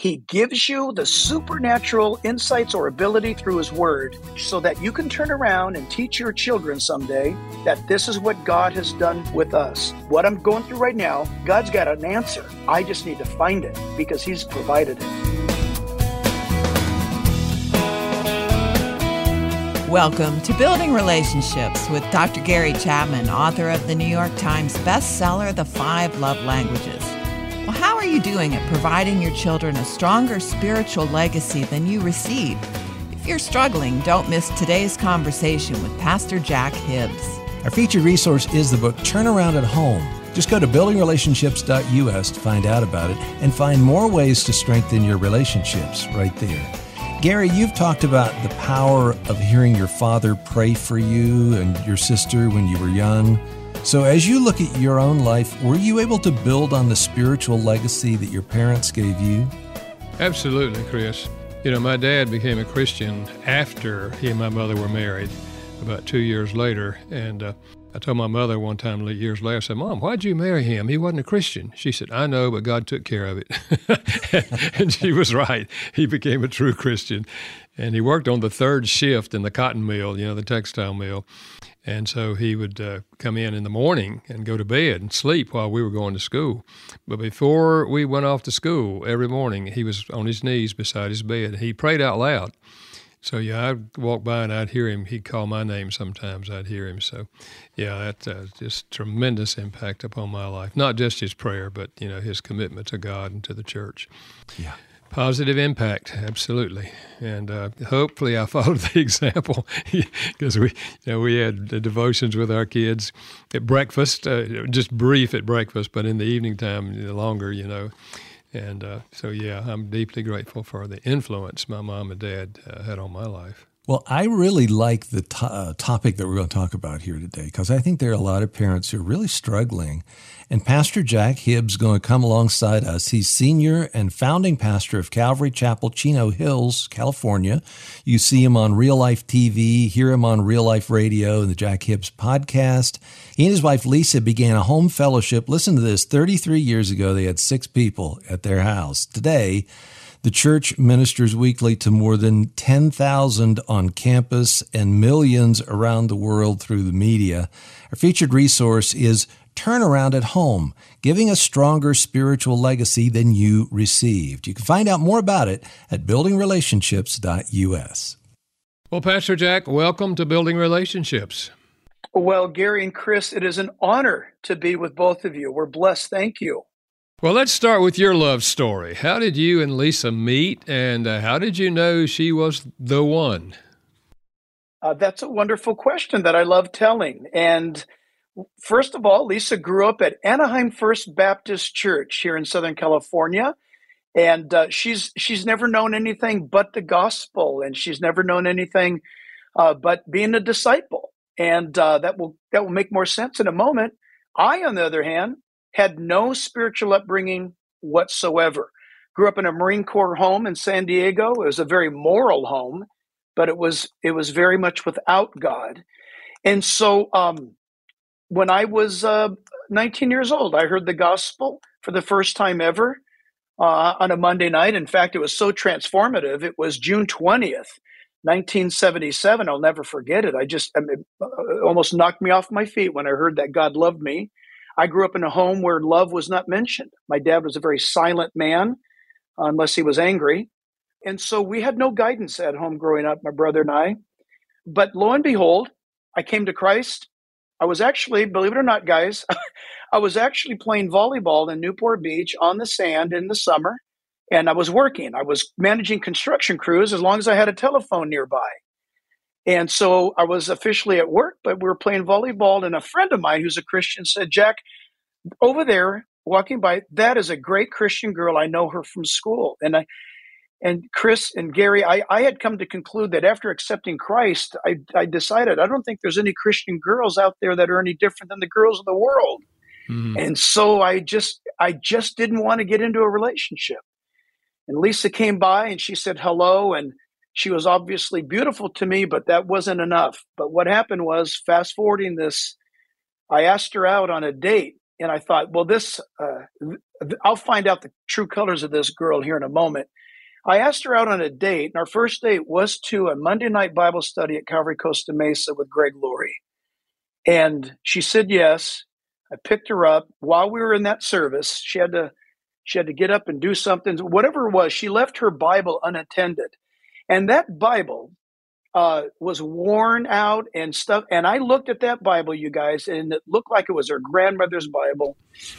He gives you the supernatural insights or ability through his word so that you can turn around and teach your children someday that this is what God has done with us. What I'm going through right now, God's got an answer. I just need to find it because he's provided it. Welcome to Building Relationships with Dr. Gary Chapman, author of the New York Times bestseller, The Five Love Languages. Well, how are you doing at providing your children a stronger spiritual legacy than you received? If you're struggling, don't miss today's conversation with Pastor Jack Hibbs. Our featured resource is the book Turnaround at Home. Just go to buildingrelationships.us to find out about it and find more ways to strengthen your relationships right there. Gary, you've talked about the power of hearing your father pray for you and your sister when you were young. So as you look at your own life, were you able to build on the spiritual legacy that your parents gave you? Absolutely, Chris. You know, my dad became a Christian after he and my mother were married, about 2 years later. And I told my mother one time years later, I said, Mom, why'd you marry him? He wasn't a Christian. She said, I know, but God took care of it. And she was right. He became a true Christian. And he worked on the third shift in the cotton mill, you know, the textile mill. And so he would come in the morning and go to bed and sleep while we were going to school. But before we went off to school, every morning he was on his knees beside his bed. He prayed out loud. So, yeah, I'd walk by and I'd hear him. He'd call my name sometimes. I'd hear him. So, yeah, that just tremendous impact upon my life. Not just his prayer, but, you know, his commitment to God and to the church. Yeah. Positive impact, absolutely, and hopefully I followed the example because we had devotions with our kids at breakfast, just brief at breakfast, but in the evening time, longer, you know. And so, yeah, I'm deeply grateful for the influence my mom and dad had on my life. Well, I really like the topic that we're going to talk about here today because I think there are a lot of parents who are really struggling. And Pastor Jack Hibbs is going to come alongside us. He's senior and founding pastor of Calvary Chapel, Chino Hills, California. You see him on Real Life TV, hear him on Real Life Radio and the Jack Hibbs podcast. He and his wife, Lisa, began a home fellowship. Listen to this. 33 years ago, they had 6 people at their house. Today, the church ministers weekly to more than 10,000 on campus and millions around the world through the media. Our featured resource is Turnaround at Home, Giving a Stronger Spiritual Legacy Than You Received. You can find out more about it at buildingrelationships.us. Well, Pastor Jack, welcome to Building Relationships. Well, Gary and Chris, it is an honor to be with both of you. We're blessed. Thank you. Well, let's start with your love story. How did you and Lisa meet, and how did you know she was the one? That's a wonderful question that I love telling. And first of all, Lisa grew up at Anaheim First Baptist Church here in Southern California, and she's never known anything but the gospel, and she's never known anything but being a disciple. And that will make more sense in a moment. I, on the other hand, had no spiritual upbringing whatsoever. Grew up in a Marine Corps home in San Diego. It was a very moral home, but it was very much without God. And so when I was 19 years old, I heard the gospel for the first time ever on a Monday night. In fact, it was so transformative. It was June 20th, 1977. I'll never forget it. It almost knocked me off my feet when I heard that God loved me. I grew up in a home where love was not mentioned. My dad was a very silent man, unless he was angry. And so we had no guidance at home growing up, my brother and I. But lo and behold, I came to Christ. I was actually, believe it or not, guys, I was actually playing volleyball in Newport Beach on the sand in the summer. And I was working. I was managing construction crews as long as I had a telephone nearby. And so I was officially at work, but we were playing volleyball. And a friend of mine who's a Christian said, Jack, over there walking by, that is a great Christian girl. I know her from school. And Chris and Gary, I had come to conclude that after accepting Christ, I decided I don't think there's any Christian girls out there that are any different than the girls of the world. Mm-hmm. And so I just didn't want to get into a relationship. And Lisa came by and she said hello, and she was obviously beautiful to me, but that wasn't enough. But what happened was, fast forwarding this, I asked her out on a date And I thought, well, this, I'll find out the true colors of this girl here in a moment. I asked her out on a date, and our first date was to a Monday night Bible study at Calvary Costa Mesa with Greg Laurie. And she said yes. I picked her up. While we were in that service, she had to get up and do something. Whatever it was, she left her Bible unattended. And that Bible was worn out and stuff. And I looked at that Bible, you guys, and it looked like it was her grandmother's Bible.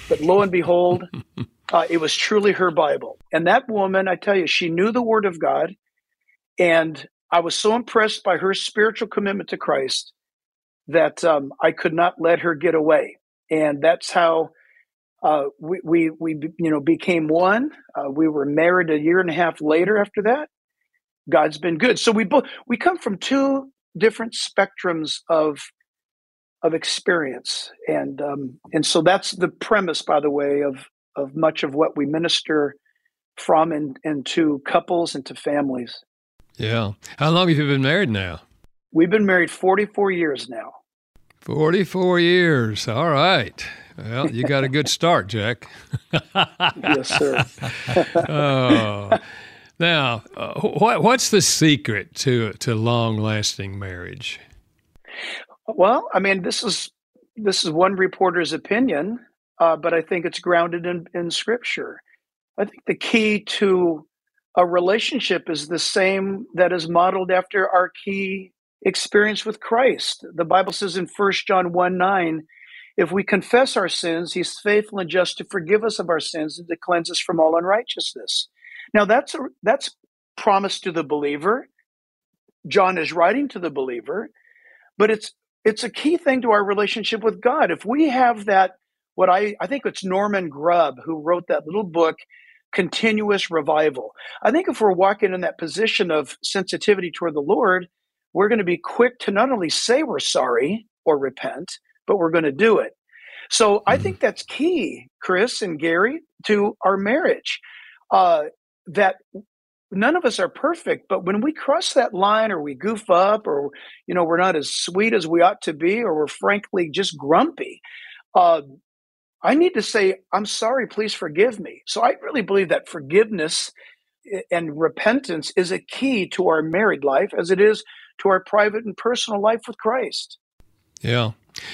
But lo and behold, it was truly her Bible. And that woman, I tell you, she knew the Word of God. And I was so impressed by her spiritual commitment to Christ that I could not let her get away. And that's how we became one. We were married a year and a half later after that. God's been good. So we come from two different spectrums of experience, and so that's the premise, by the way, of much of what we minister from and to couples and to families. Yeah. How long have you been married now? We've been married 44 years now. 44 years. All right. Well, you got a good start, Jack. Yes, sir. Oh. Now, what's the secret to long-lasting marriage? Well, I mean, this is one reporter's opinion, but I think it's grounded in Scripture. I think the key to a relationship is the same that is modeled after our key experience with Christ. The Bible says in 1 John 1:9, if we confess our sins, He's faithful and just to forgive us of our sins and to cleanse us from all unrighteousness. Now, that's promised to the believer. John is writing to the believer, but it's a key thing to our relationship with God. If we have that, what I think it's Norman Grubb who wrote that little book, Continuous Revival. I think if we're walking in that position of sensitivity toward the Lord, we're going to be quick to not only say we're sorry or repent, but we're going to do it. So I think that's key, Chris and Gary, to our marriage. That none of us are perfect, but when we cross that line or we goof up or, you know, we're not as sweet as we ought to be, or we're frankly just grumpy, I need to say, I'm sorry, please forgive me. So I really believe that forgiveness and repentance is a key to our married life as it is to our private and personal life with Christ. Yeah.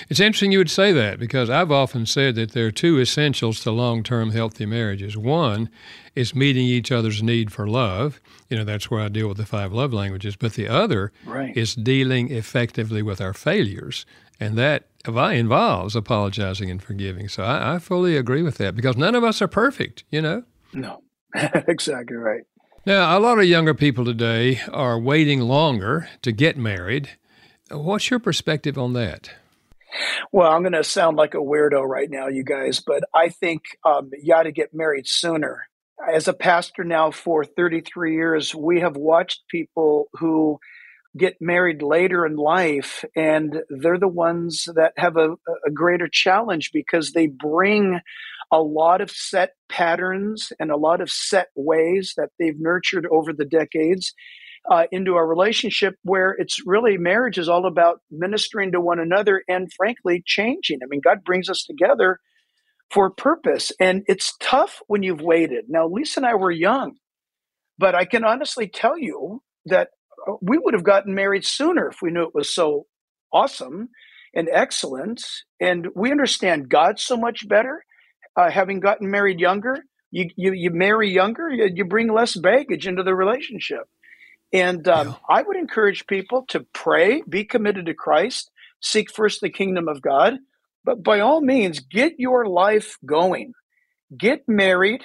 It's interesting you would say that, because I've often said that there are two essentials to long-term healthy marriages. One is meeting each other's need for love. You know, that's where I deal with the 5 love languages. But the other is dealing effectively with our failures, and that involves apologizing and forgiving. So I fully agree with that, because none of us are perfect, you know? No, exactly right. Now, a lot of younger people today are waiting longer to get married. What's your perspective on that? Well, I'm going to sound like a weirdo right now, you guys, but I think you ought to get married sooner. As a pastor now for 33 years, we have watched people who get married later in life, and they're the ones that have a greater challenge, because they bring a lot of set patterns and a lot of set ways that they've nurtured over the decades into our relationship, where it's really, marriage is all about ministering to one another and frankly changing. I mean, God brings us together for a purpose, and it's tough when you've waited. Now, Lisa and I were young, but I can honestly tell you that we would have gotten married sooner if we knew it was so awesome and excellent. And we understand God so much better having gotten married younger. You marry younger, you bring less baggage into the relationship. And I would encourage people to pray, be committed to Christ, seek first the kingdom of God. But by all means, get your life going. Get married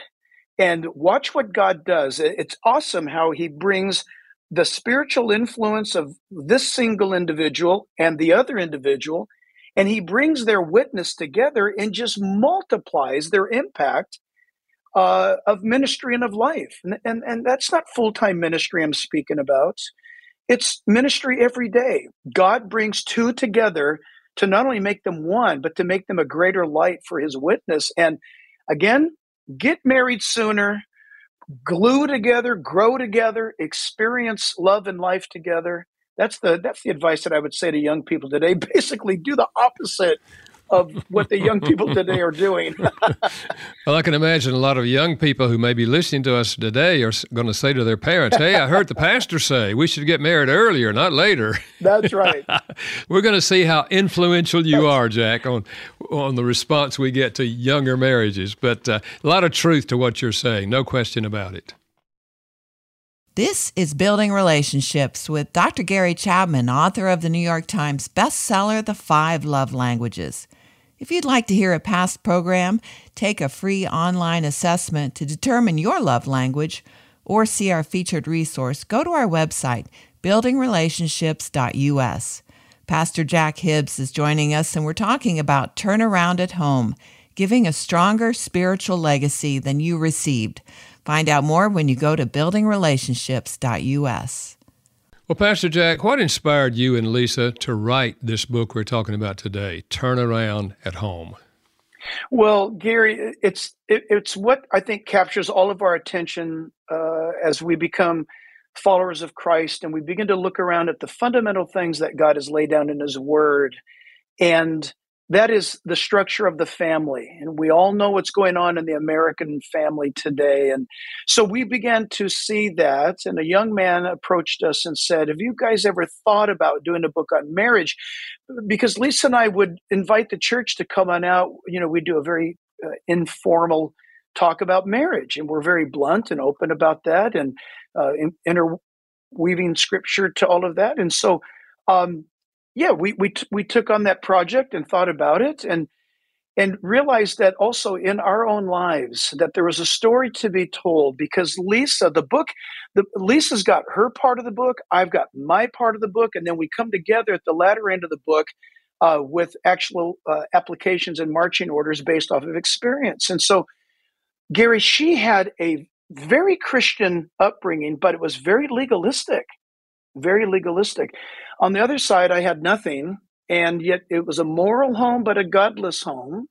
and watch what God does. It's awesome how He brings the spiritual influence of this single individual and the other individual, and He brings their witness together and just multiplies their impact of ministry and of life. And that's not full-time ministry I'm speaking about. It's ministry every day. God brings two together to not only make them one, but to make them a greater light for His witness. And again, get married sooner, glue together, grow together, experience love and life together. That's the advice that I would say to young people today. Basically, do the opposite of what the young people today are doing. Well, I can imagine a lot of young people who may be listening to us today are going to say to their parents, hey, I heard the pastor say we should get married earlier, not later. That's right. We're going to see how influential you are, Jack, on the response we get to younger marriages. But a lot of truth to what you're saying, no question about it. This is Building Relationships with Dr. Gary Chapman, author of the New York Times bestseller, The Five Love Languages. If you'd like to hear a past program, take a free online assessment to determine your love language, or see our featured resource, go to our website, buildingrelationships.us. Pastor Jack Hibbs is joining us, and we're talking about Turnaround at Home, Giving a Stronger Spiritual Legacy Than You Received. Find out more when you go to buildingrelationships.us. Well, Pastor Jack, what inspired you and Lisa to write this book we're talking about today, Turnaround at Home? Well, Gary, it's what I think captures all of our attention as we become followers of Christ and we begin to look around at the fundamental things that God has laid down in His Word. And that is the structure of the family. And we all know what's going on in the American family today. And so we began to see that. And a young man approached us and said, have you guys ever thought about doing a book on marriage? Because Lisa and I would invite the church to come on out. You know, we do a very informal talk about marriage. And we're very blunt and open about that and interweaving scripture to all of that. And so, yeah, we took on that project and thought about it and realized that also in our own lives that there was a story to be told, because Lisa's got her part of the book, I've got my part of the book, and then we come together at the latter end of the book with actual applications and marching orders based off of experience. And so, Gary, she had a very Christian upbringing, but it was very legalistic. Very legalistic. On the other side, I had nothing, and yet it was a moral home, but a godless home.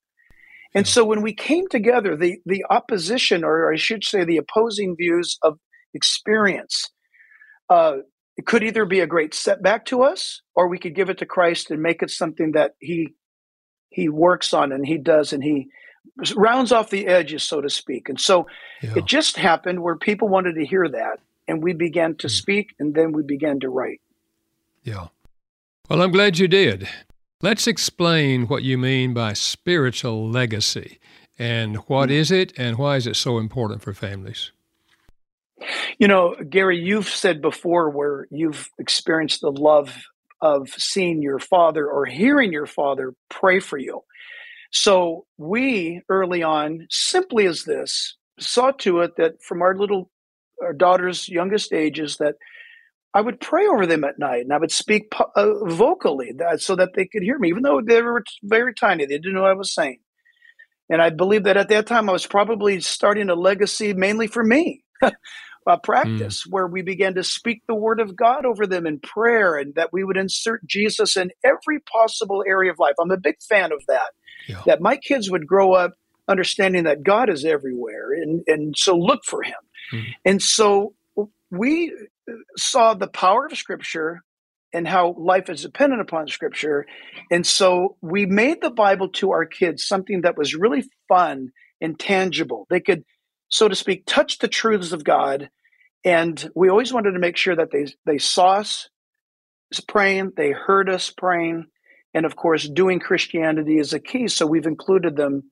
And so when we came together, the opposition, or I should say the opposing views of experience, it could either be a great setback to us, or we could give it to Christ and make it something that he works on and he does and he rounds off the edges, so to speak. And so it just happened where people wanted to hear that. And we began to speak, and then we began to write. Yeah. Well, I'm glad you did. Let's explain what you mean by spiritual legacy, and what is it, and why is it so important for families? You know, Gary, you've said before where you've experienced the love of seeing your father or hearing your father pray for you. So we, early on, simply as this, saw to it that from our daughter's youngest ages that I would pray over them at night, and I would speak vocally so that they could hear me, even though they were very tiny. They didn't know what I was saying. And I believe that at that time, I was probably starting a legacy mainly for me, a practice where we began to speak the word of God over them in prayer, and that we would insert Jesus in every possible area of life. I'm a big fan of that, that my kids would grow up understanding that God is everywhere, and so look for Him. And so we saw the power of Scripture and how life is dependent upon Scripture. And so we made the Bible to our kids something that was really fun and tangible. They could, so to speak, touch the truths of God. And we always wanted to make sure that they saw us praying, they heard us praying. And of course, doing Christianity is a key. So we've included them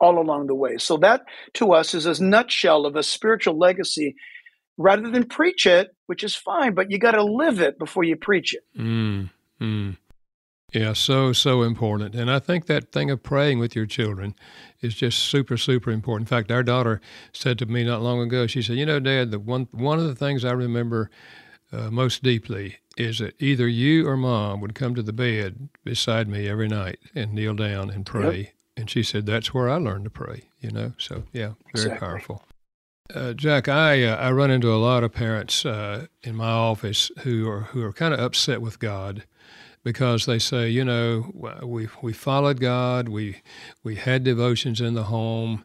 all along the way. So that to us is a nutshell of a spiritual legacy, rather than preach it, which is fine, but you got to live it before you preach it. Yeah, so important. And I think that thing of praying with your children is just super, super important. In fact, our daughter said to me not long ago, she said, you know, Dad, the one of the things I remember most deeply is that either you or Mom would come to the bed beside me every night and kneel down and pray. And she said, that's where I learned to pray, you know? So, yeah, very powerful. Jack, I run into a lot of parents in my office who are kind of upset with God because they say, you know, we followed God, we had devotions in the home,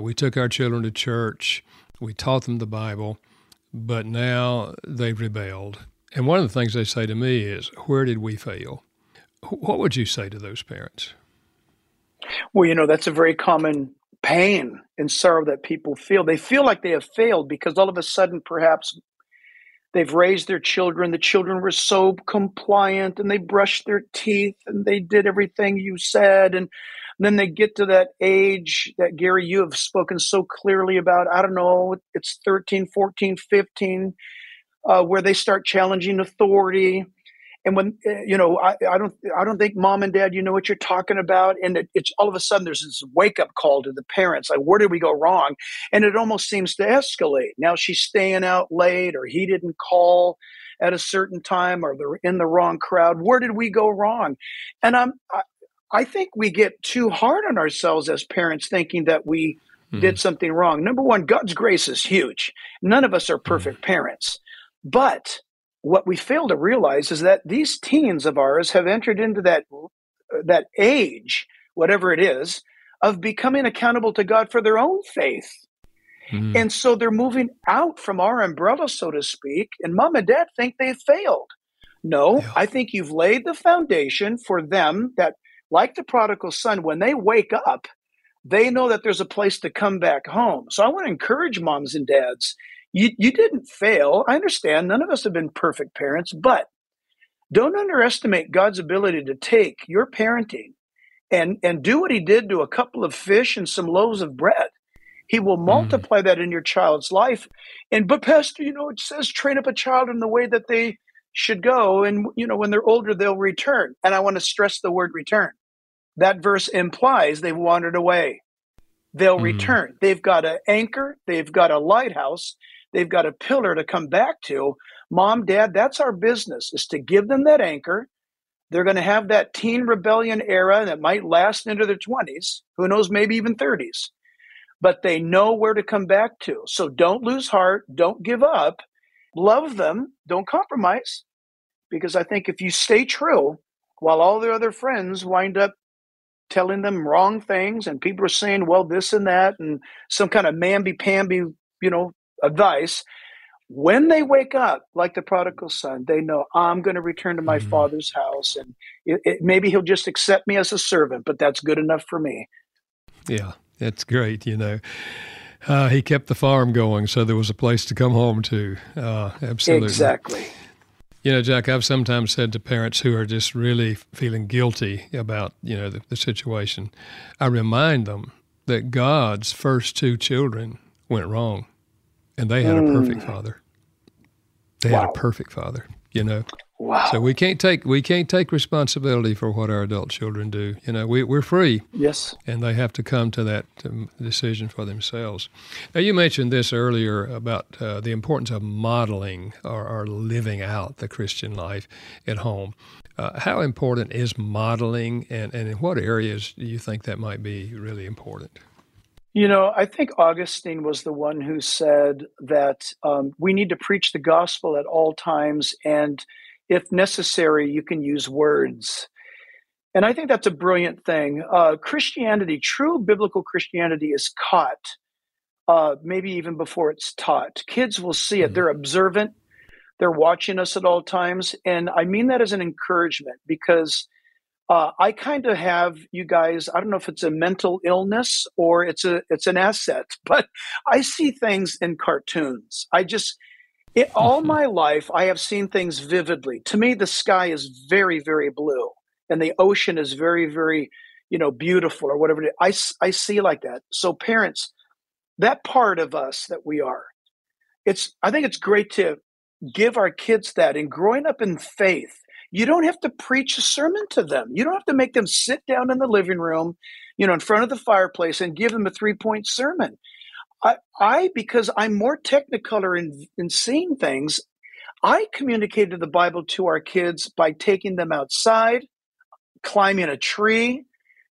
we took our children to church, we taught them the Bible, but now they've rebelled. And one of the things they say to me is, where did we fail? What would you say to those parents? Well, you know, that's a very common pain and sorrow that people feel. They feel like they have failed because all of a sudden, perhaps they've raised their children. The children were so compliant and they brushed their teeth and they did everything you said. And then they get to that age that, Gary, you have spoken so clearly about, I don't know, it's 13, 14, 15, where they start challenging authority. And when, you know, I don't think mom and dad, you know what you're talking about. And it's all of a sudden there's this wake up call to the parents. Like, where did we go wrong? And it almost seems to escalate. Now she's staying out late, or he didn't call at a certain time, or they're in the wrong crowd. Where did we go wrong? And I think we get too hard on ourselves as parents, thinking that we did something wrong. Number one, God's grace is huge. None of us are perfect parents, but what we fail to realize is that these teens of ours have entered into that age, whatever it is, of becoming accountable to God for their own faith. Mm-hmm. And so they're moving out from our umbrella, so to speak, and mom and dad think they failed. No, yeah. I think you've laid the foundation for them that, like the prodigal son, when they wake up, they know that there's a place to come back home. So I want to encourage moms and dads. You didn't fail. I understand none of us have been perfect parents, but don't underestimate God's ability to take your parenting and do what he did to a couple of fish and some loaves of bread. He will multiply that in your child's life. But Pastor, you know, it says train up a child in the way that they should go. And, you know, when they're older, they'll return. And I want to stress the word return. That verse implies they've wandered away. They'll return. They've got an anchor. They've got a lighthouse. They've got a pillar to come back to. Mom, dad, that's our business, is to give them that anchor. They're going to have that teen rebellion era that might last into their 20s, who knows, maybe even 30s. But they know where to come back to. So don't lose heart. Don't give up. Love them. Don't compromise. Because I think if you stay true, while all their other friends wind up telling them wrong things and people are saying, well, this and that, and some kind of mamby-pamby, you know, advice, when they wake up like the prodigal son, they know, I'm going to return to my father's house, and maybe he'll just accept me as a servant, but that's good enough for me. Yeah, that's great. You know, he kept the farm going, so there was a place to come home to. Absolutely. Exactly. You know, Jack, I've sometimes said to parents who are just really feeling guilty about, you know, the situation, I remind them that God's first two children went wrong. And they had a perfect father. They had a perfect father, you know. Wow. So we can't take responsibility for what our adult children do. You know, we're free. Yes. And they have to come to that decision for themselves. Now, you mentioned this earlier about the importance of modeling or living out the Christian life at home. How important is modeling, and in what areas do you think that might be really important? You know, I think Augustine was the one who said that we need to preach the gospel at all times, and if necessary, you can use words. And I think that's a brilliant thing. Christianity, true biblical Christianity, is caught, maybe even before it's taught. Kids will see it. They're observant. They're watching us at all times. And I mean that as an encouragement, because I kind of have, you guys, I don't know if it's a mental illness or it's an asset, but I see things in cartoons. All my life, I have seen things vividly. To me, the sky is very, very blue, and the ocean is very, very, you know, beautiful, or whatever it is. I see like that. So parents, that part of us that we are, I think it's great to give our kids that. And growing up in faith, you don't have to preach a sermon to them. You don't have to make them sit down in the living room, you know, in front of the fireplace and give them a 3-point sermon. Because I'm more technicolor in seeing things, I communicated the Bible to our kids by taking them outside, climbing a tree,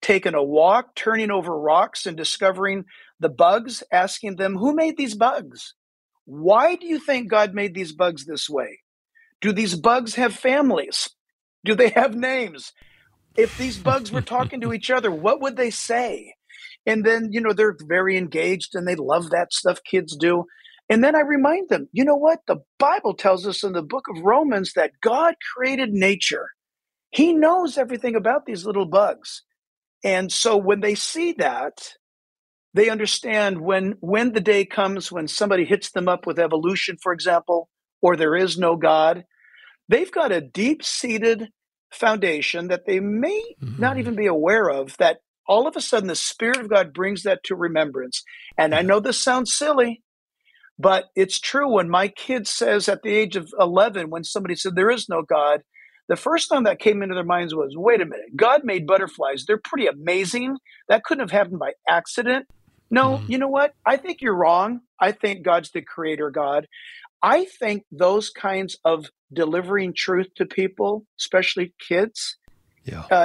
taking a walk, turning over rocks and discovering the bugs, asking them, who made these bugs? Why do you think God made these bugs this way? Do these bugs have families? Do they have names? If these bugs were talking to each other, what would they say? And then, you know, they're very engaged and they love that stuff, kids do. And then I remind them, you know what? The Bible tells us in the book of Romans that God created nature. He knows everything about these little bugs. And so when they see that, they understand when the day comes when somebody hits them up with evolution, for example, or there is no God, they've got a deep-seated foundation that they may not even be aware of, that all of a sudden the Spirit of God brings that to remembrance. And I know this sounds silly, but it's true. When my kid says at the age of 11, when somebody said there is no God, the first time that came into their minds was, wait a minute, God made butterflies. They're pretty amazing. That couldn't have happened by accident. No, you know what? I think you're wrong. I think God's the creator God. I think those kinds of delivering truth to people, especially kids,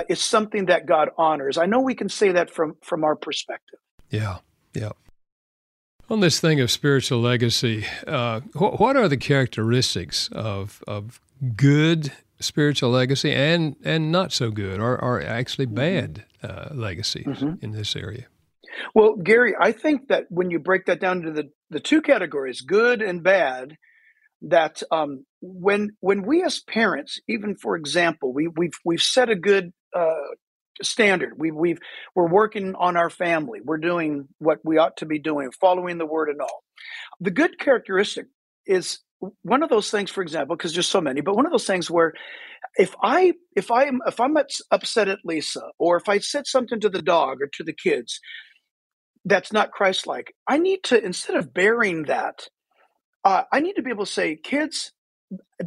is something that God honors. I know we can say that from our perspective. Yeah, yeah. On this thing of spiritual legacy, what are the characteristics of good spiritual legacy and not so good, or actually bad legacy in this area? Well, Gary, I think that when you break that down into the two categories, good and bad, that when we as parents, even for example, we've set a good standard. We're working on our family. We're doing what we ought to be doing, following the word and all. The good characteristic is one of those things, for example, because there's so many, but one of those things where if I'm upset at Lisa, or if I said something to the dog or to the kids that's not Christ-like, I need to, instead of bearing that, I need to be able to say, kids,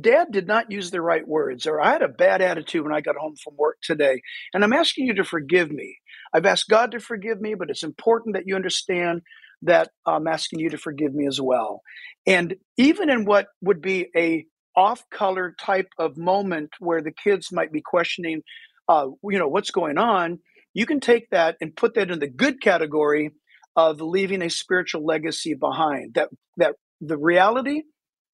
Dad did not use the right words, or I had a bad attitude when I got home from work today, and I'm asking you to forgive me. I've asked God to forgive me, but it's important that you understand that I'm asking you to forgive me as well. And even in what would be a off-color type of moment where the kids might be questioning, what's going on, you can take that and put that in the good category of leaving a spiritual legacy behind. That the reality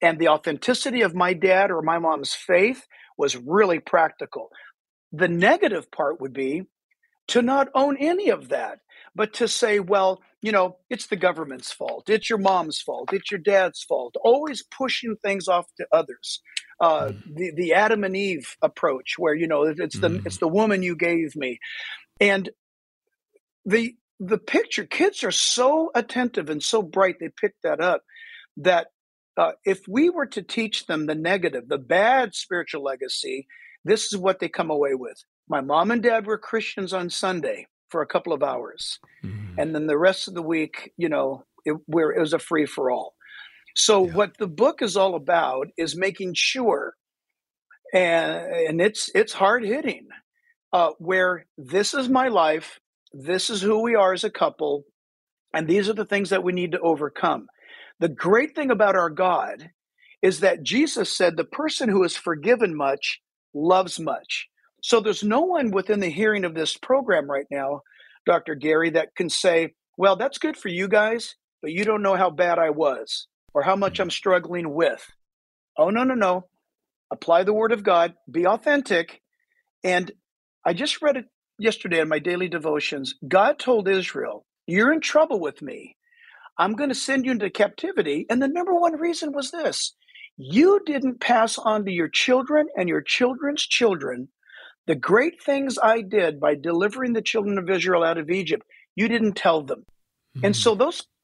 and the authenticity of my dad or my mom's faith was really practical. The negative part would be to not own any of that, but to say, well, it's the government's fault. It's your mom's fault. It's your dad's fault. Always pushing things off to others. The Adam and Eve approach where, it's the woman you gave me. And the picture, kids are so attentive and so bright, they pick that up, that if we were to teach them the negative, the bad spiritual legacy, this is what they come away with. My mom and dad were Christians on Sunday for a couple of hours. And then the rest of the week, it was a free for all. So what the book is all about is making sure, and it's hard hitting, where this is my life, this is who we are as a couple, and these are the things that we need to overcome. The great thing about our God is that Jesus said, the person who is forgiven much loves much. So there's no one within the hearing of this program right now, Dr. Gary, that can say, well, that's good for you guys, but you don't know how bad I was or how much I'm struggling with. Oh, no. Apply the word of God, be authentic. And I just read it yesterday in my daily devotions. God told Israel, you're in trouble with me. I'm going to send you into captivity. And the number one reason was this: you didn't pass on to your children and your children's children the great things I did by delivering the children of Israel out of Egypt. You didn't tell them. And so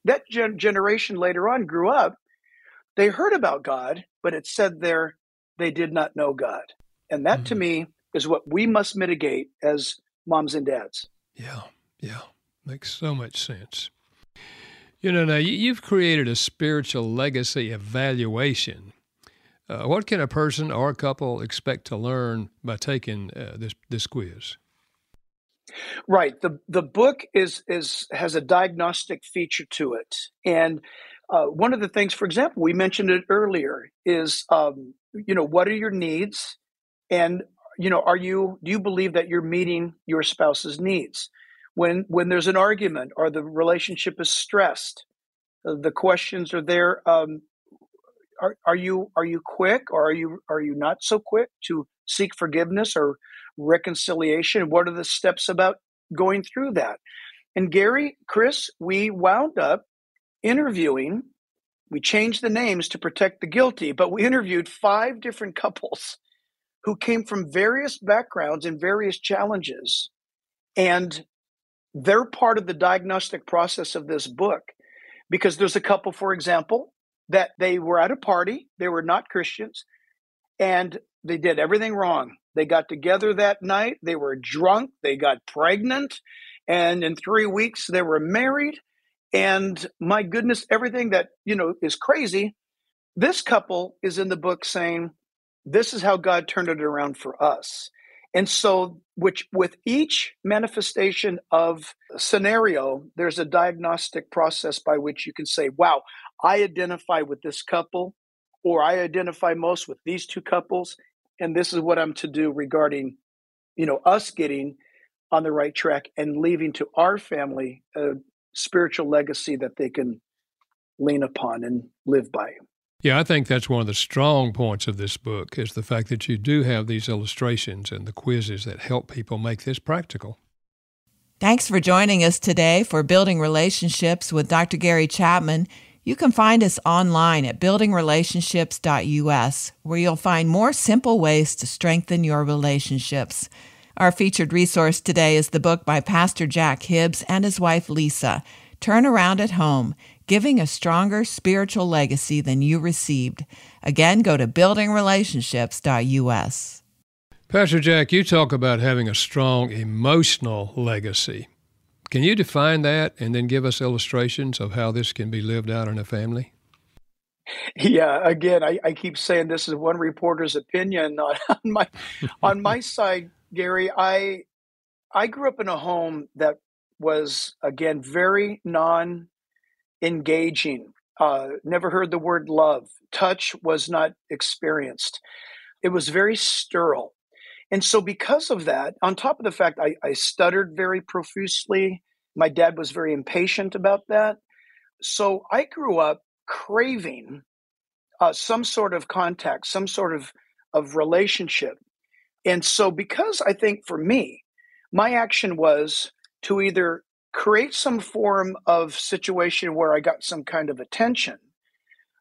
that generation later on grew up. They heard about God, but it said there, they did not know God. And that to me is what we must mitigate as moms and dads. Yeah. Makes so much sense. Now you've created a spiritual legacy evaluation. What can a person or a couple expect to learn by taking this quiz? Right. The book has a diagnostic feature to it. And one of the things, for example, we mentioned it earlier, is, what are your needs? And, do you believe that you're meeting your spouse's needs? When there's an argument or the relationship is stressed, the questions are there. Are you quick, or are you not so quick to seek forgiveness or reconciliation? What are the steps about going through that? And Gary, Chris, we wound up interviewing. We changed the names to protect the guilty, but we interviewed 5 different couples who came from various backgrounds and various challenges. And They're part of the diagnostic process of this book, because there's a couple, for example, that they were at a party. They were not Christians, and they did everything wrong. They got together that night. They were drunk. They got pregnant. And in 3 weeks, they were married. And my goodness, everything that, you know, is crazy. This couple is in the book saying, this is how God turned it around for us. And so which with each manifestation of scenario, there's a diagnostic process by which you can say, wow, I identify with this couple, or I identify most with these two couples. And this is what I'm to do regarding, you know, us getting on the right track and leaving to our family a spiritual legacy that they can lean upon and live by. Yeah, I think that's one of the strong points of this book is the fact that you do have these illustrations and the quizzes that help people make this practical. Thanks for joining us today for Building Relationships with Dr. Gary Chapman. You can find us online at buildingrelationships.us, where you'll find more simple ways to strengthen your relationships. Our featured resource today is the book by Pastor Jack Hibbs and his wife Lisa, Turnaround at Home: Giving a Stronger Spiritual Legacy Than You Received. Again, go to buildingrelationships.us. Pastor Jack, you talk about having a strong emotional legacy. Can you define that and then give us illustrations of how this can be lived out in a family? Yeah, again, I keep saying this is one reporter's opinion on my side, Gary. I grew up in a home that was, again, very non-engaging. Never heard the word love. Touch was not experienced. It was very sterile. And so because of that, on top of the fact I stuttered very profusely, my dad was very impatient about that. So I grew up craving some sort of contact, some sort of relationship. And so because I think for me, my action was to either create some form of situation where I got some kind of attention,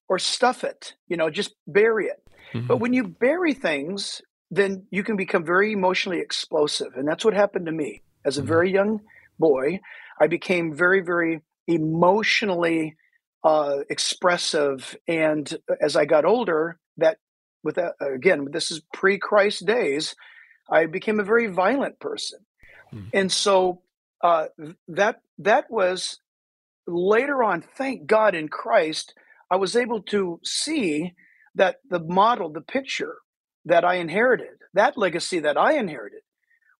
or stuff it, you know, just bury it. Mm-hmm. But when you bury things, then you can become very emotionally explosive. And that's what happened to me. As a very young boy, I became very, very emotionally expressive. And as I got older, again, this is pre-Christ days, I became a very violent person. Mm-hmm. And so that was later on, thank God in Christ, I was able to see that the model, the picture that I inherited, that legacy that I inherited,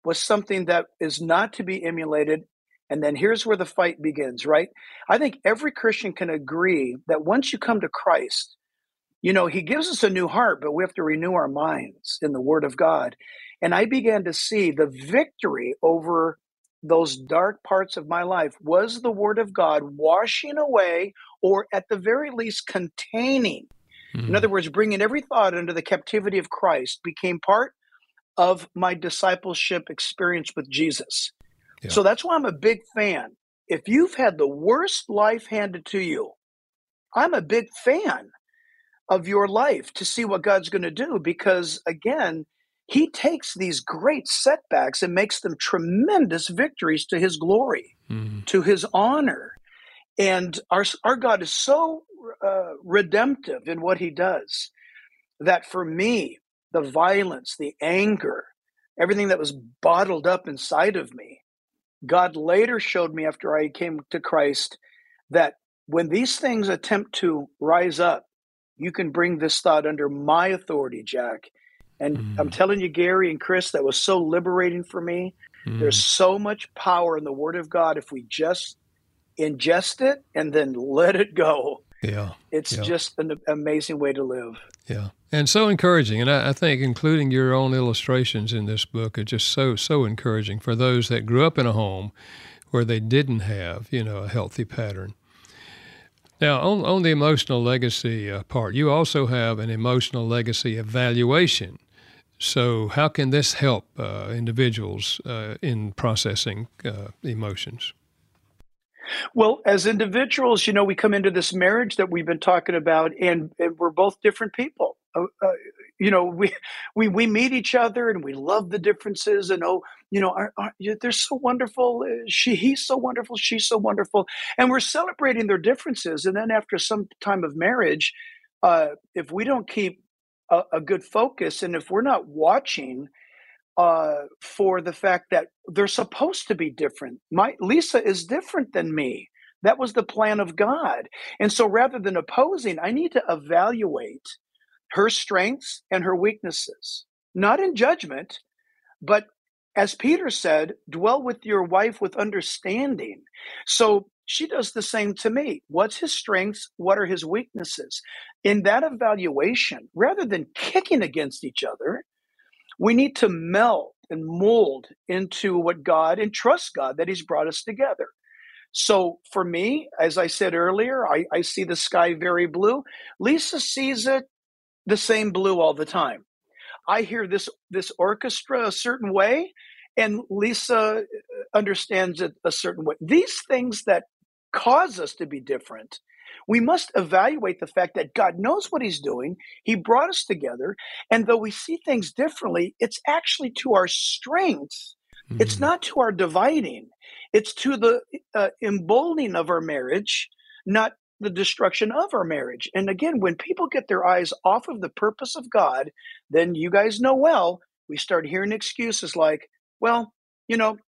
was something that is not to be emulated. And then here's where the fight begins, right? I think every Christian can agree that once you come to Christ, you know, he gives us a new heart, but we have to renew our minds in the Word of God. And I began to see the victory over those dark parts of my life was the Word of God washing away, or at the very least containing. In other words, bringing every thought under the captivity of Christ became part of my discipleship experience with Jesus. Yeah. So that's why I'm a big fan. If you've had the worst life handed to you, I'm a big fan of your life to see what God's going to do, because, again, he takes these great setbacks and makes them tremendous victories to his glory, to his honor. And our God is so redemptive in what he does, that for me, the violence, the anger, everything that was bottled up inside of me, God later showed me after I came to Christ that when these things attempt to rise up, you can bring this thought under my authority, Jack. And I'm telling you, Gary and Chris, that was so liberating for me. There's so much power in the Word of God if we just ingest it and then let it go. Yeah. It's just an amazing way to live. Yeah. And so encouraging. And I think including your own illustrations in this book are just so, so encouraging for those that grew up in a home where they didn't have, you know, a healthy pattern. Now, on the emotional legacy part, you also have an emotional legacy evaluation. So how can this help individuals in processing emotions? Well, as individuals, you know, we come into this marriage that we've been talking about, and we're both different people. You know, we meet each other and we love the differences, and they're so wonderful. He's so wonderful. She's so wonderful. And we're celebrating their differences. And then after some time of marriage, if we don't keep a good focus, and if we're not watching for the fact that they're supposed to be different, Lisa is different than me. That was the plan of God. And so rather than opposing, I need to evaluate her strengths and her weaknesses, not in judgment, but as Peter said, dwell with your wife with understanding. So she does the same to me. What's his strengths? What are his weaknesses? In that evaluation, rather than kicking against each other, we need to melt and mold into what God, and trust God that he's brought us together. So for me, as I said earlier, I see the sky very blue. Lisa sees it the same blue all the time. I hear this orchestra a certain way, and Lisa understands it a certain way. These things that cause us to be different, we must evaluate the fact that God knows what he's doing. He brought us together. And though we see things differently, it's actually to our strengths. Mm-hmm. It's not to our dividing. It's to the emboldening of our marriage, not the destruction of our marriage. And again, when people get their eyes off of the purpose of God, then you guys know well, we start hearing excuses like, well,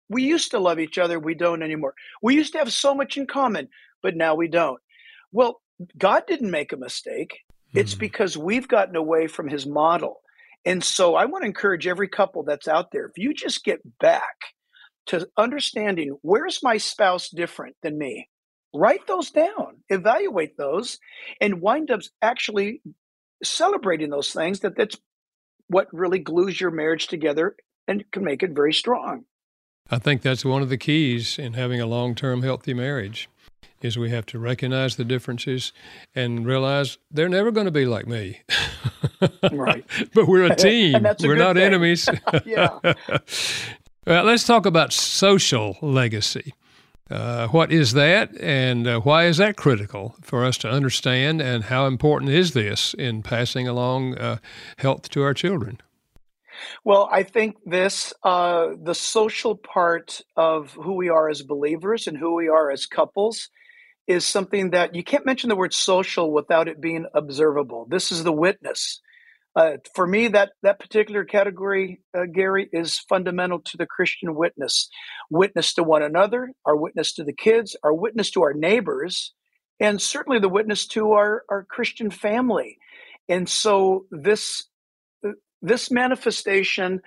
we used to love each other. We don't anymore. We used to have so much in common, but now we don't. Well, God didn't make a mistake. Mm-hmm. It's because we've gotten away from his model. And so I want to encourage every couple that's out there, if you just get back to understanding, where's my spouse different than me? Write those down, evaluate those, and wind up actually celebrating those things. That's what really glues your marriage together and can make it very strong. I think that's one of the keys in having a long-term healthy marriage is we have to recognize the differences and realize they're never going to be like me. Right. But we're a team. And that's a good thing. We're not enemies. Yeah. Well, let's talk about social legacy. What is that, and why is that critical for us to understand, and how important is this in passing along health to our children? Well, I think the social part of who we are as believers and who we are as couples is something that you can't mention the word social without it being observable. This is the witness. For me, that particular category, Gary, is fundamental to the Christian witness. Witness to one another, our witness to the kids, our witness to our neighbors, and certainly the witness to our Christian family. And so this manifestation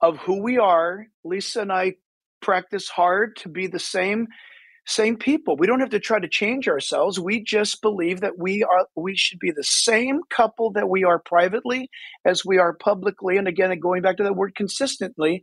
of who we are, Lisa and I practice hard to be the same people. We don't have to try to change ourselves. We just believe that we should be the same couple that we are privately as we are publicly. And again, going back to that word consistently,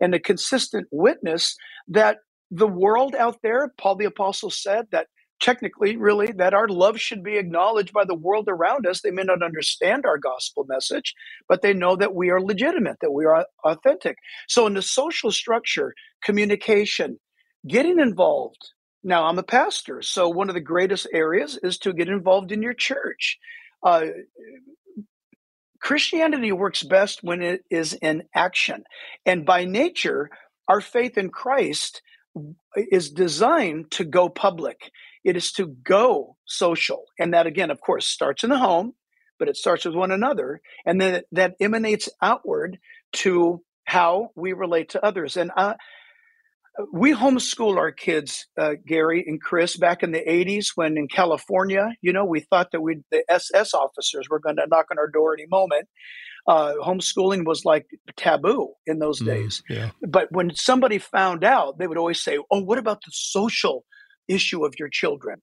and a consistent witness that the world out there, Paul the Apostle said that technically, really, that our love should be acknowledged by the world around us. They may not understand our gospel message, but they know that we are legitimate, that we are authentic. So in the social structure, communication, getting involved. Now, I'm a pastor, so one of the greatest areas is to get involved in your church. Christianity works best when it is in action. And by nature, our faith in Christ is designed to go public. It is to go social. And that, again, of course, starts in the home, but it starts with one another. And then that emanates outward to how we relate to others. And we homeschool our kids, Gary and Chris, back in the 80s when in California, we thought that the SS officers were going to knock on our door any moment. Homeschooling was like taboo in those days. Yeah. But when somebody found out, they would always say, oh, what about the social issue of your children?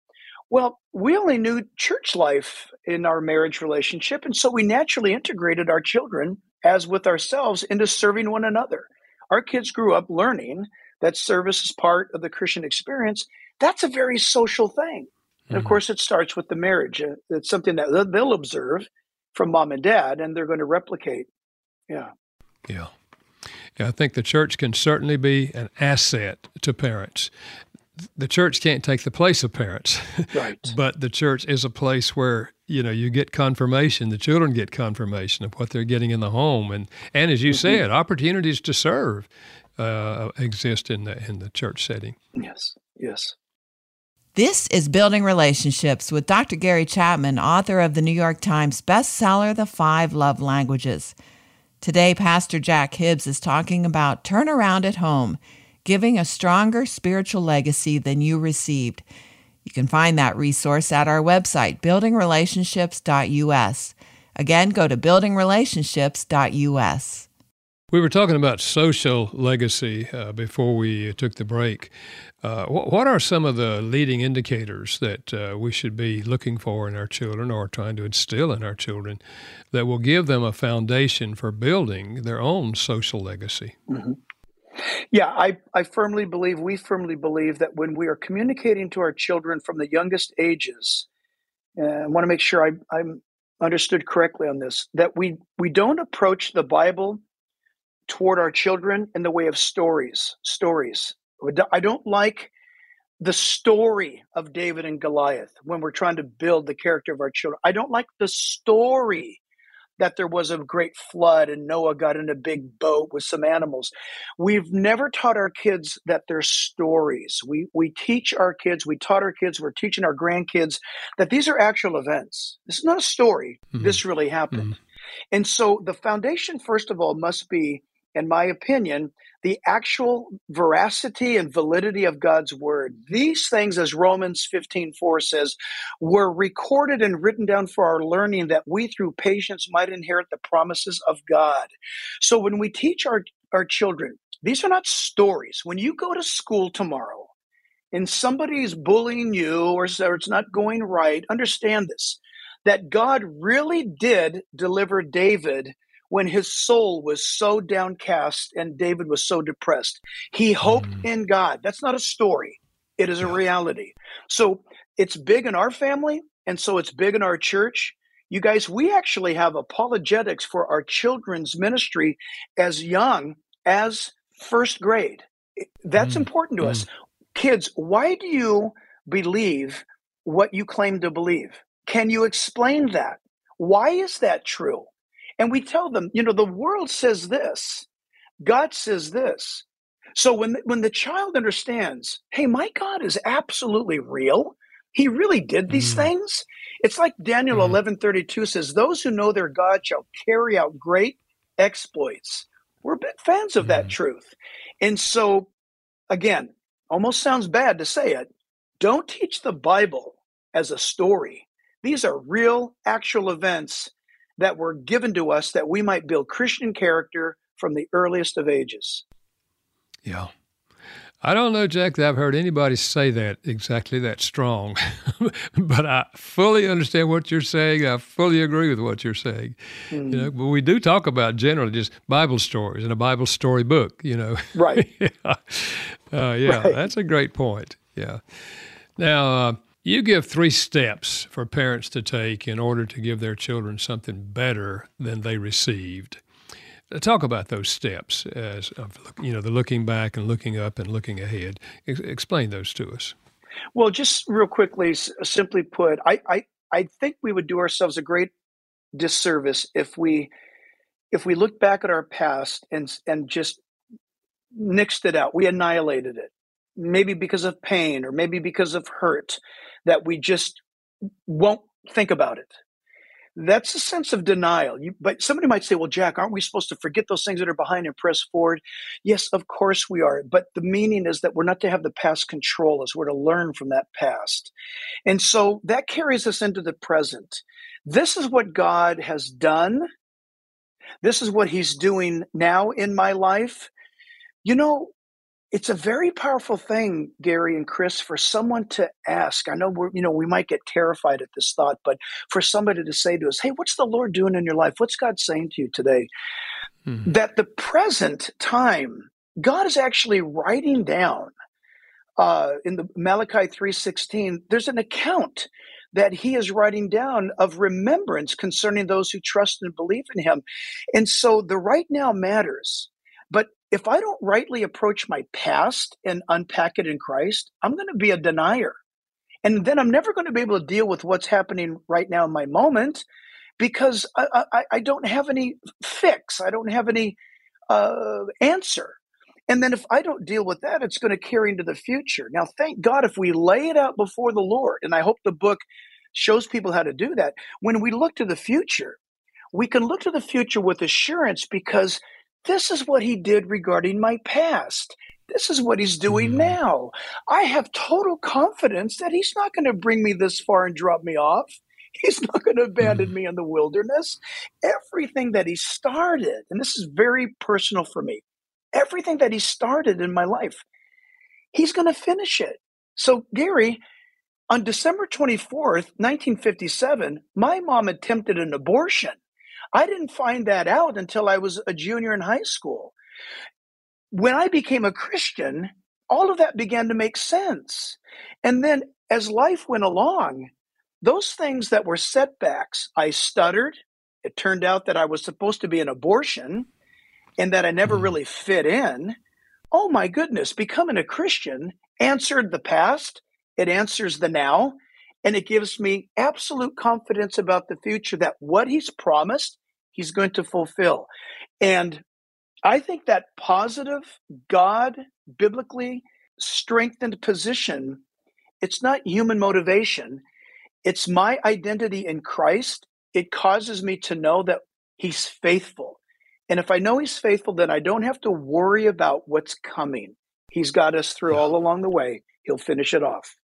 Well, we only knew church life in our marriage relationship. And so we naturally integrated our children, as with ourselves, into serving one another. Our kids grew up learning that service is part of the Christian experience. That's a very social thing. And of course, it starts with the marriage. It's something that they'll observe from mom and dad, and they're going to replicate. Yeah, I think the church can certainly be an asset to parents. the church can't take the place of parents, right? But the church is a place where, you know, you get confirmation, the children get confirmation of what they're getting in the home. And as you said, opportunities to serve exist in the church setting. Yes, yes. This is Building Relationships with Dr. Gary Chapman, author of the New York Times bestseller, The Five Love Languages. Today, Pastor Jack Hibbs is talking about Turnaround at Home, Giving a Stronger Spiritual Legacy Than You Received. You can find that resource at our website, buildingrelationships.us. Again, go to buildingrelationships.us. We were talking about social legacy before we took the break. What are some of the leading indicators that we should be looking for in our children or trying to instill in our children that will give them a foundation for building their own social legacy? Mm-hmm. Yeah, we firmly believe that when we are communicating to our children from the youngest ages, I want to make sure I'm understood correctly on this, that we don't approach the Bible toward our children in the way of stories. I don't like the story of David and Goliath when we're trying to build the character of our children. I don't like the story that there was a great flood and Noah got in a big boat with some animals. We've never taught our kids that they're stories. We're teaching our grandkids that these are actual events. This is not a story. Mm-hmm. This really happened. Mm-hmm. And so the foundation, first of all, must be, in my opinion, the actual veracity and validity of God's word. These things, as Romans 15:4 says, were recorded and written down for our learning, that we through patience might inherit the promises of God. So when we teach our children, these are not stories. When you go to school tomorrow and somebody's bullying you or it's not going right, understand this, that God really did deliver David when his soul was so downcast and David was so depressed. He hoped in God. That's not a story. It is a reality. So it's big in our family, and so it's big in our church. You guys, we actually have apologetics for our children's ministry as young as first grade. That's important to us. Kids, why do you believe what you claim to believe? Can you explain that? Why is that true? And we tell them, you know, the world says this, God says this. So when the child understands, hey, my God is absolutely real. He really did these things. It's like Daniel 11:32 says, those who know their God shall carry out great exploits. We're big fans of that truth. And so, again, almost sounds bad to say it, don't teach the Bible as a story. These are real, actual events that were given to us that we might build Christian character from the earliest of ages. Yeah. I don't know, Jack, that I've heard anybody say that exactly that strong, but I fully understand what you're saying. I fully agree with what you're saying. Mm. You know, but we do talk about generally just Bible stories and a Bible story book, you know. Right. Right. That's a great point. Yeah. Now, you give 3 steps for parents to take in order to give their children something better than they received. Talk about those steps, as you know, the looking back and looking up and looking ahead. Explain those to us. Well, just real quickly, simply put, I think we would do ourselves a great disservice if we looked back at our past and just nixed it out. We annihilated it, maybe because of pain or maybe because of hurt, that we just won't think about it. That's a sense of denial. But somebody might say, well, Jack, aren't we supposed to forget those things that are behind and press forward? Yes, of course we are. But the meaning is that we're not to have the past control us. We're to learn from that past. And so that carries us into the present. This is what God has done. This is what he's doing now in my life. You know, it's a very powerful thing, Gary and Chris, for someone to ask. I know we might get terrified at this thought, but for somebody to say to us, hey, what's the Lord doing in your life? What's God saying to you today? Mm-hmm. That the present time, God is actually writing down in the Malachi 3:16, there's an account that he is writing down of remembrance concerning those who trust and believe in him. And so the right now matters. But if I don't rightly approach my past and unpack it in Christ, I'm going to be a denier. And then I'm never going to be able to deal with what's happening right now in my moment, because I don't have any fix. I don't have any answer. And then if I don't deal with that, it's going to carry into the future. Now, thank God if we lay it out before the Lord, and I hope the book shows people how to do that. When we look to the future, we can look to the future with assurance, because this is what he did regarding my past. This is what he's doing now. I have total confidence that he's not going to bring me this far and drop me off. He's not going to abandon me in the wilderness. Everything that he started, and this is very personal for me, everything that he started in my life, he's going to finish it. So, Gary, on December 24th, 1957, my mom attempted an abortion. I didn't find that out until I was a junior in high school. When I became a Christian, all of that began to make sense. And then as life went along, those things that were setbacks, I stuttered. It turned out that I was supposed to be an abortion and that I never really fit in. Oh my goodness, becoming a Christian answered the past. It answers the now. And it gives me absolute confidence about the future that what he's promised, he's going to fulfill. And I think that positive, God, biblically strengthened position, it's not human motivation. It's my identity in Christ. It causes me to know that he's faithful. And if I know he's faithful, then I don't have to worry about what's coming. He's got us through all along the way. He'll finish it off.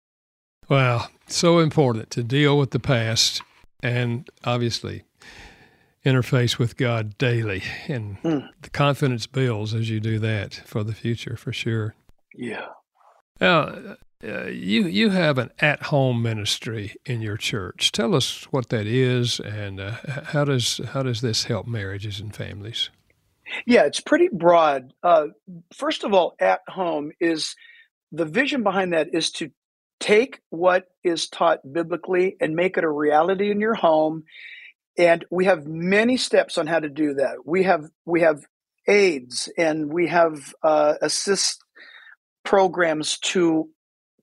Wow. So important to deal with the past and obviously interface with God daily. And the confidence builds as you do that for the future, for sure. Yeah. Now, you have an at-home ministry in your church. Tell us what that is, and how does this help marriages and families? Yeah, it's pretty broad. First of all, at home is, the vision behind that is to take what is taught biblically and make it a reality in your home. And we have many steps on how to do that. We have aids, and we have assist programs to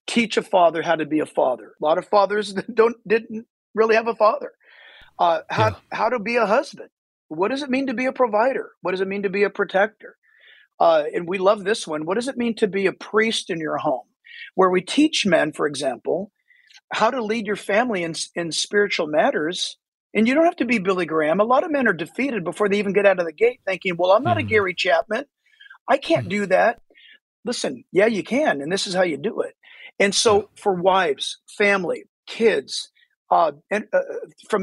teach a father how to be a father. A lot of fathers didn't really have a father. How to be a husband. What does it mean to be a provider? What does it mean to be a protector? And we love this one. What does it mean to be a priest in your home? Where we teach men, for example, how to lead your family in spiritual matters. And you don't have to be Billy Graham. A lot of men are defeated before they even get out of the gate thinking, well, I'm not a Gary Chapman. I can't do that. Listen, yeah, you can. And this is how you do it. And so for wives, family, kids, from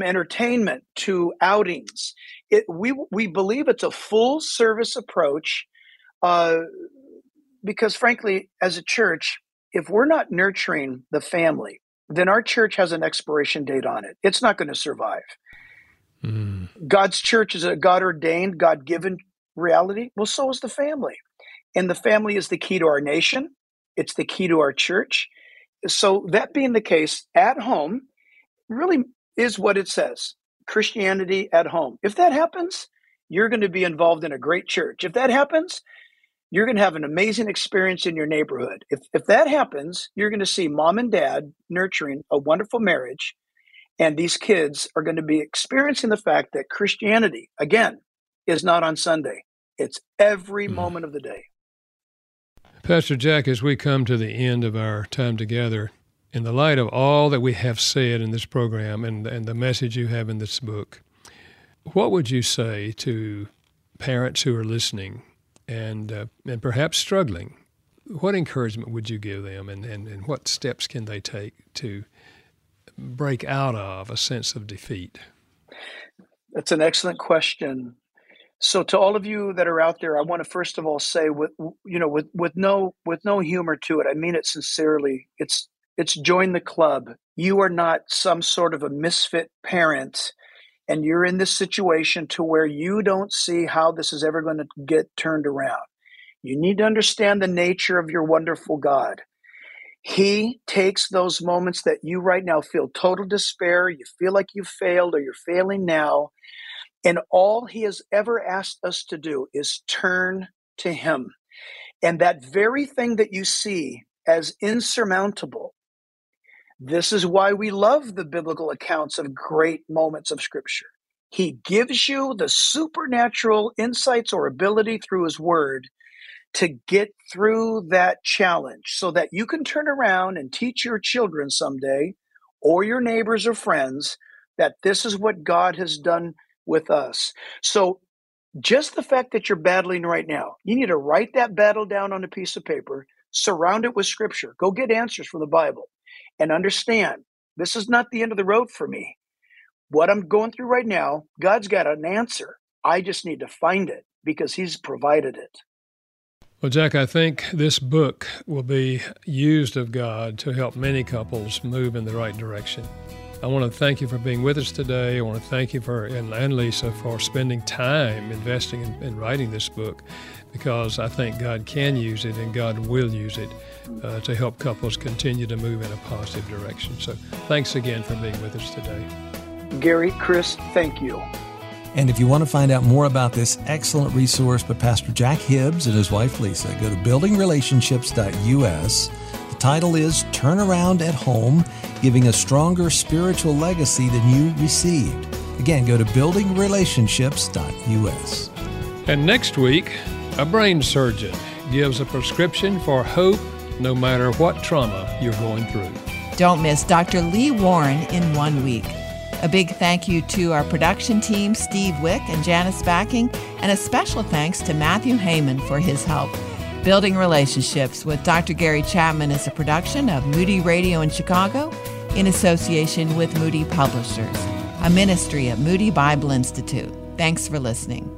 entertainment to outings, we believe it's a full service approach because, frankly, as a church, if we're not nurturing the family, then our church has an expiration date on it. It's not going to survive. God's church is a God-ordained, God-given reality. Well, so is the family. And the family is the key to our nation. It's the key to our church. So that being the case, at home really is what it says, Christianity at home. If that happens, you're going to be involved in a great church. If that happens, you're going to have an amazing experience in your neighborhood. If that happens, you're going to see mom and dad nurturing a wonderful marriage, and these kids are going to be experiencing the fact that Christianity, again, is not on Sunday. It's every moment of the day. Pastor Jack, as we come to the end of our time together, in the light of all that we have said in this program and the message you have in this book, what would you say to parents who are listening and perhaps struggling? What encouragement would you give them, and what steps can they take to break out of a sense of defeat? That's an excellent question. So to all of you that are out there, I want to first of all say, with no humor to it, I mean it sincerely, it's join the club. You are not some sort of a misfit parent, and you're in this situation to where you don't see how this is ever going to get turned around. You need to understand the nature of your wonderful God. He takes those moments that you right now feel total despair, you feel like you failed or you're failing now, and all he has ever asked us to do is turn to him. And that very thing that you see as insurmountable, this is why we love the biblical accounts of great moments of Scripture. He gives you the supernatural insights or ability through his word to get through that challenge so that you can turn around and teach your children someday or your neighbors or friends that this is what God has done with us. So just the fact that you're battling right now, you need to write that battle down on a piece of paper, surround it with Scripture, go get answers from the Bible, and understand this is not the end of the road for me. What I'm going through right now, God's got an answer. I just need to find it because he's provided it. Well, Jack, I think this book will be used of God to help many couples move in the right direction. I want to thank you for being with us today. I want to thank you and Lisa for spending time investing in writing this book, because I think God can use it and God will use it to help couples continue to move in a positive direction. So thanks again for being with us today. Gary, Chris, thank you. And if you want to find out more about this excellent resource by Pastor Jack Hibbs and his wife Lisa, go to buildingrelationships.us. The title is Turnaround at Home: Giving a Stronger Spiritual Legacy Than You Received. Again, go to buildingrelationships.us. And next week, a brain surgeon gives a prescription for hope no matter what trauma you're going through. Don't miss Dr. Lee Warren in 1 week. A big thank you to our production team, Steve Wick and Janice Backing, and a special thanks to Matthew Heyman for his help. Building Relationships with Dr. Gary Chapman is a production of Moody Radio in Chicago in association with Moody Publishers, a ministry of Moody Bible Institute. Thanks for listening.